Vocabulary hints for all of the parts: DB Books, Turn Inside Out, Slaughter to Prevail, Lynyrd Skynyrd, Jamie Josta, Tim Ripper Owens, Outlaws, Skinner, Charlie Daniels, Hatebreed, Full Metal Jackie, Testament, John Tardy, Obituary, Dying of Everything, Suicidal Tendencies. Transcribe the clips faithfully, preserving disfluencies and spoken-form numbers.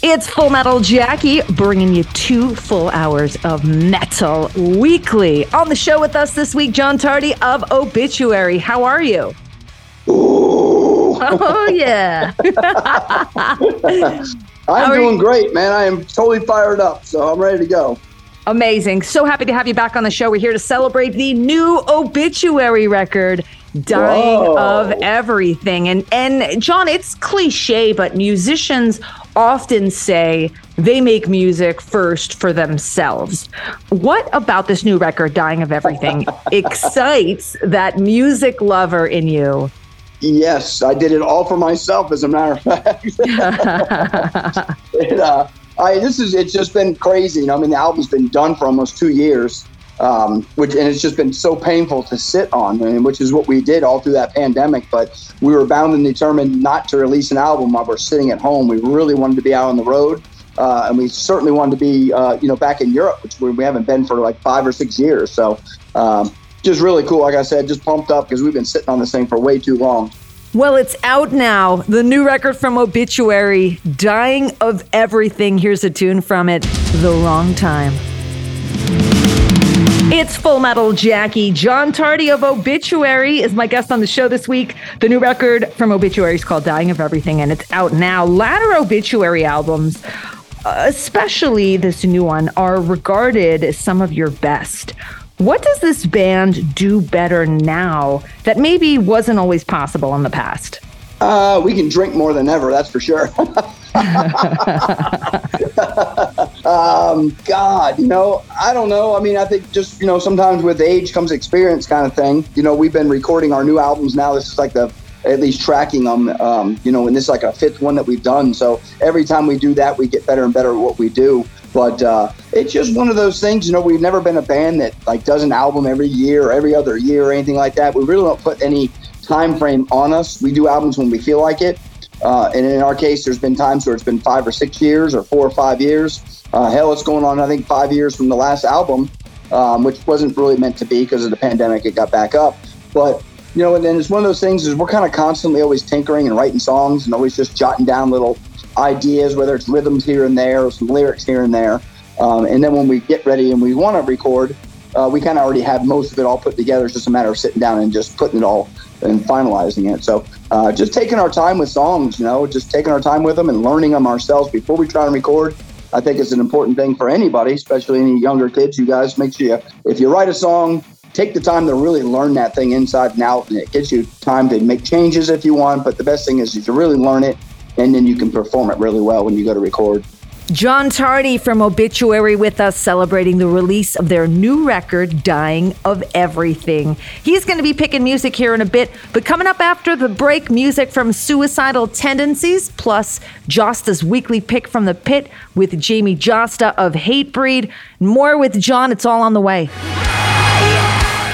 It's Full Metal Jackie, bringing you two full hours of metal weekly. On the show with us this week, John Tardy of Obituary. How are you? Ooh. Oh, yeah. I'm doing you? great, man. I am totally fired up, so I'm ready to go. Amazing. So happy to have you back on the show. We're here to celebrate the new Obituary record, Dying Whoa. of Everything. And, and John, it's cliche, but musicians often say they make music first for themselves. What about this new record, Dying of Everything, excites that music lover in you? Yes, I did it all for myself, as a matter of fact. it, uh, I, this is, it's just been crazy. I mean, the album's been done for almost two years, um, which and it's just been so painful to sit on, and which is what we did all through that pandemic. But we were bound and determined not to release an album while we're sitting at home. We really wanted to be out on the road, uh, and we certainly wanted to be, uh, you know, back in Europe, which we, we haven't been for like five or six years. So um, just really cool. Like I said, just pumped up because we've been sitting on this thing for way too long. Well, it's out now. The new record from Obituary, Dying of Everything. Here's a tune from it, The Wrong Time. It's Full Metal Jackie. John Tardy of Obituary is my guest on the show this week. The new record from Obituary is called Dying of Everything, and it's out now. Latter Obituary albums, especially this new one, are regarded as some of your best. What does this band do better now that maybe wasn't always possible in the past? Uh, we can drink more than ever, that's for sure. um, God, you know, I don't know. I mean, I think just, you know, sometimes with age comes experience kind of thing. You know, we've been recording our new albums now. This is like the, at least tracking them, um, you know, and this is like a fifth one that we've done. So every time we do that, we get better and better at what we do. But uh, it's just one of those things, you know, we've never been a band that like does an album every year or every other year or anything like that. We really don't put any time frame on us. We do albums when we feel like it. Uh, and in our case, there's been times where it's been five or six years or four or five years. Uh, hell, it's going on, I think, five years from the last album, um, which wasn't really meant to be because of the pandemic. It got back up. But, you know, and then it's one of those things is we're kind of constantly always tinkering and writing songs and always just jotting down little ideas, whether it's rhythms here and there or some lyrics here and there. Um, and then when we get ready and we want to record, uh, we kind of already have most of it all put together. It's just a matter of sitting down and just putting it all and finalizing it. So uh, just taking our time with songs, you know, just taking our time with them and learning them ourselves before we try to record. I think it's an important thing for anybody, especially any younger kids. You guys, make sure you, if you write a song, take the time to really learn that thing inside and out. And it gives you time to make changes if you want. But the best thing is to really learn it. And then you can perform it really well when you go to record. John Tardy from Obituary with us, celebrating the release of their new record, Dying of Everything. He's going to be picking music here in a bit, but coming up after the break, music from Suicidal Tendencies, plus Josta's weekly pick from the pit with Jamie Josta of Hatebreed. More with John. It's all on the way.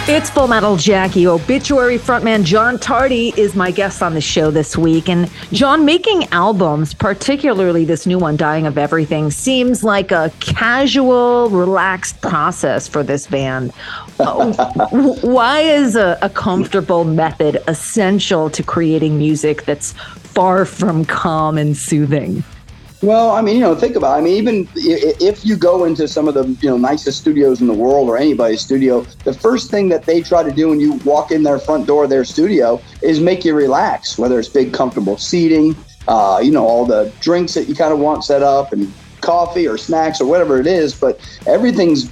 It's Full Metal Jackie. Obituary frontman John Tardy is my guest on the show this week. And John, making albums, particularly this new one, Dying of Everything, seems like a casual, relaxed process for this band. Why is a, a comfortable method essential to creating music that's far from calm and soothing? Well, I mean, you know, think about it. I mean, even if you go into some of the, you know, nicest studios in the world or anybody's studio, the first thing that they try to do when you walk in their front door of their studio is make you relax, whether it's big, comfortable seating, uh, you know, all the drinks that you kind of want set up and coffee or snacks or whatever it is. But everything's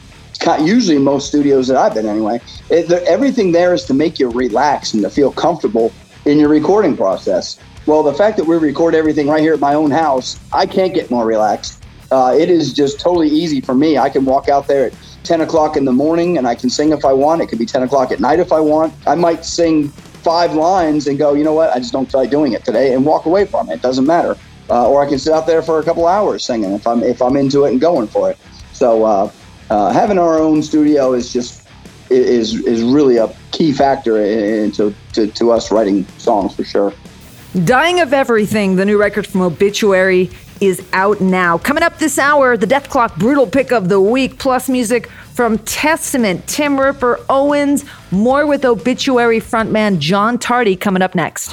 usually most studios that I've been anyway, everything there is to make you relax and to feel comfortable in your recording process. Well, the fact that we record everything right here at my own house, I can't get more relaxed. Uh, it is just totally easy for me. I can walk out there at ten o'clock in the morning and I can sing if I want. It could be ten o'clock at night if I want. I might sing five lines and go, you know what? I just don't feel like doing it today and walk away from it. It doesn't matter. Uh, or I can sit out there for a couple hours singing if I'm if I'm into it and going for it. So uh, uh, having our own studio is just is is really a key factor into to, to us writing songs for sure. Dying of Everything, the new record from Obituary, is out now. Coming up this hour, the Death Clock Brutal Pick of the Week, plus music from Testament, Tim Ripper Owens, more with Obituary frontman John Tardy coming up next.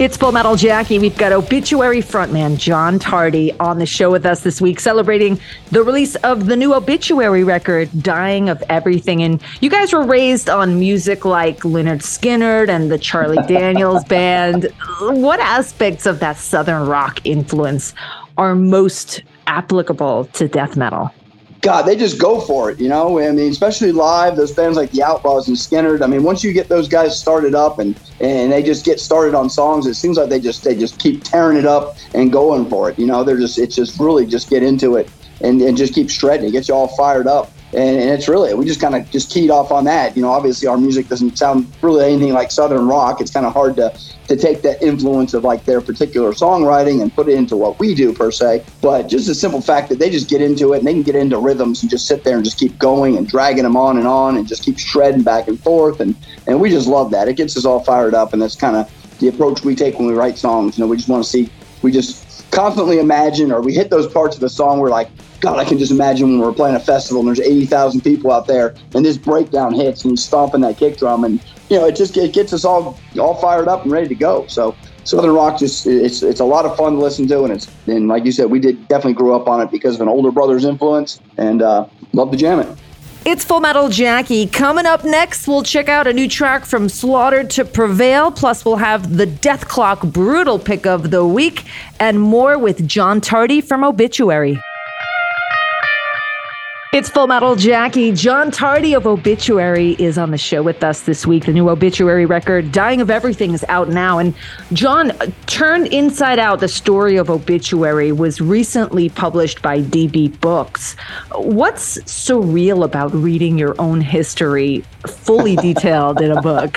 It's Full Metal Jackie. We've got Obituary frontman John Tardy on the show with us this week, celebrating the release of the new Obituary record, Dying of Everything. And you guys were raised on music like Lynyrd Skynyrd and the Charlie Daniels Band. What aspects of that Southern rock influence are most applicable to death metal? God, they just go for it, you know? I mean, especially live, those bands like the Outlaws and Skinner. I mean, once you get those guys started up and, and they just get started on songs, it seems like they just they just keep tearing it up and going for it. You know, they're just it's just really just get into it and, and just keep shredding. It gets you all fired up. And, and it's really, we just kind of just keyed off on that. You know, obviously our music doesn't sound really anything like Southern rock. It's kind of hard to, to take that influence of like their particular songwriting and put it into what we do per se. But just the simple fact that they just get into it and they can get into rhythms and just sit there and just keep going and dragging them on and on and just keep shredding back and forth. And, and we just love that. It gets us all fired up. And that's kind of the approach we take when we write songs. You know, we just want to see, we just constantly imagine, or we hit those parts of the song where like, God, I can just imagine when we're playing a festival and there's eighty thousand people out there and this breakdown hits and he's stomping that kick drum and, you know, it just it gets us all all fired up and ready to go. So Southern rock, just it's it's a lot of fun to listen to. And it's and like you said, we did definitely grew up on it because of an older brother's influence and uh, love to jam it. It's Full Metal Jackie. Coming up next, we'll check out a new track from Slaughter to Prevail. Plus, we'll have the Death Clock Brutal Pick of the Week and more with John Tardy from Obituary. It's Full Metal Jackie. John Tardy of Obituary is on the show with us this week. The new Obituary record, Dying of Everything, is out now. And John, Turn Inside Out, the story of Obituary, was recently published by D B Books. What's surreal about reading your own history fully detailed in a book?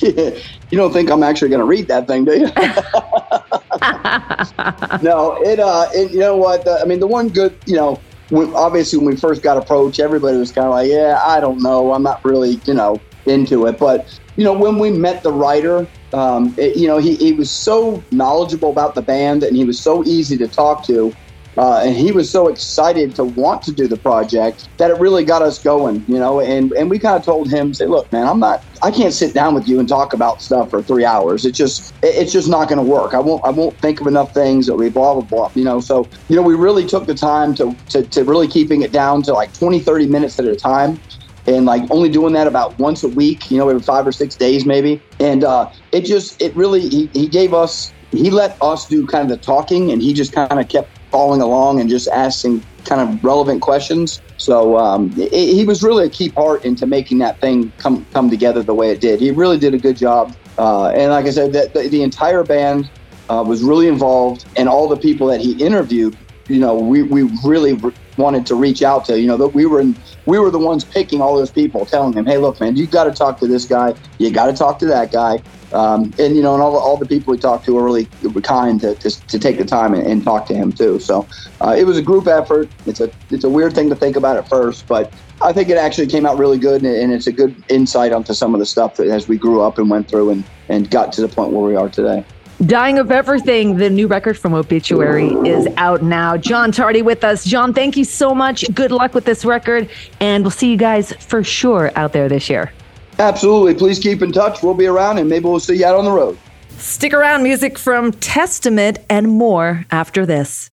Yeah. You don't think I'm actually going to read that thing, do you? No, it, uh, it, you know what? The, I mean, the one good, you know, When, obviously, when we first got approached, everybody was kind of like, yeah, I don't know. I'm not really, you know, into it. But, you know, when we met the writer, um, it, you know, he, he was so knowledgeable about the band and he was so easy to talk to. Uh, and he was so excited to want to do the project that it really got us going, you know, and, and we kind of told him, say, look, man, I'm not, I can't sit down with you and talk about stuff for three hours. It's just, it's just not going to work. I won't, I won't think of enough things that we blah, blah, blah, you know? So, you know, we really took the time to, to, to really keeping it down to like twenty, thirty minutes at a time. And like only doing that about once a week, you know, every five or six days maybe. And uh, it just, it really, he, he gave us, he let us do kind of the talking and he just kind of kept following along and just asking kind of relevant questions. So um, it, he was really a key part into making that thing come come together the way it did. He really did a good job. Uh, and like I said, that the, the entire band uh, was really involved, and all the people that he interviewed, you know, we, we really re- wanted to reach out to, you know, that we were in, we were the ones picking all those people, telling them, hey, look, man, you got to talk to this guy. You got to talk to that guy. Um, and, you know, and all the, all the people we talked to were really kind to, to, to take the time and, and talk to him, too. So uh, it was a group effort. It's a it's a weird thing to think about at first, but I think it actually came out really good. And, and it's a good insight onto some of the stuff that as we grew up and went through and, and got to the point where we are today. Dying of Everything, the new record from Obituary, is out now. John Tardy with us. John, thank you so much. Good luck with this record. And we'll see you guys for sure out there this year. Absolutely. Please keep in touch. We'll be around and maybe we'll see you out on the road. Stick around. Music from Testament and more after this.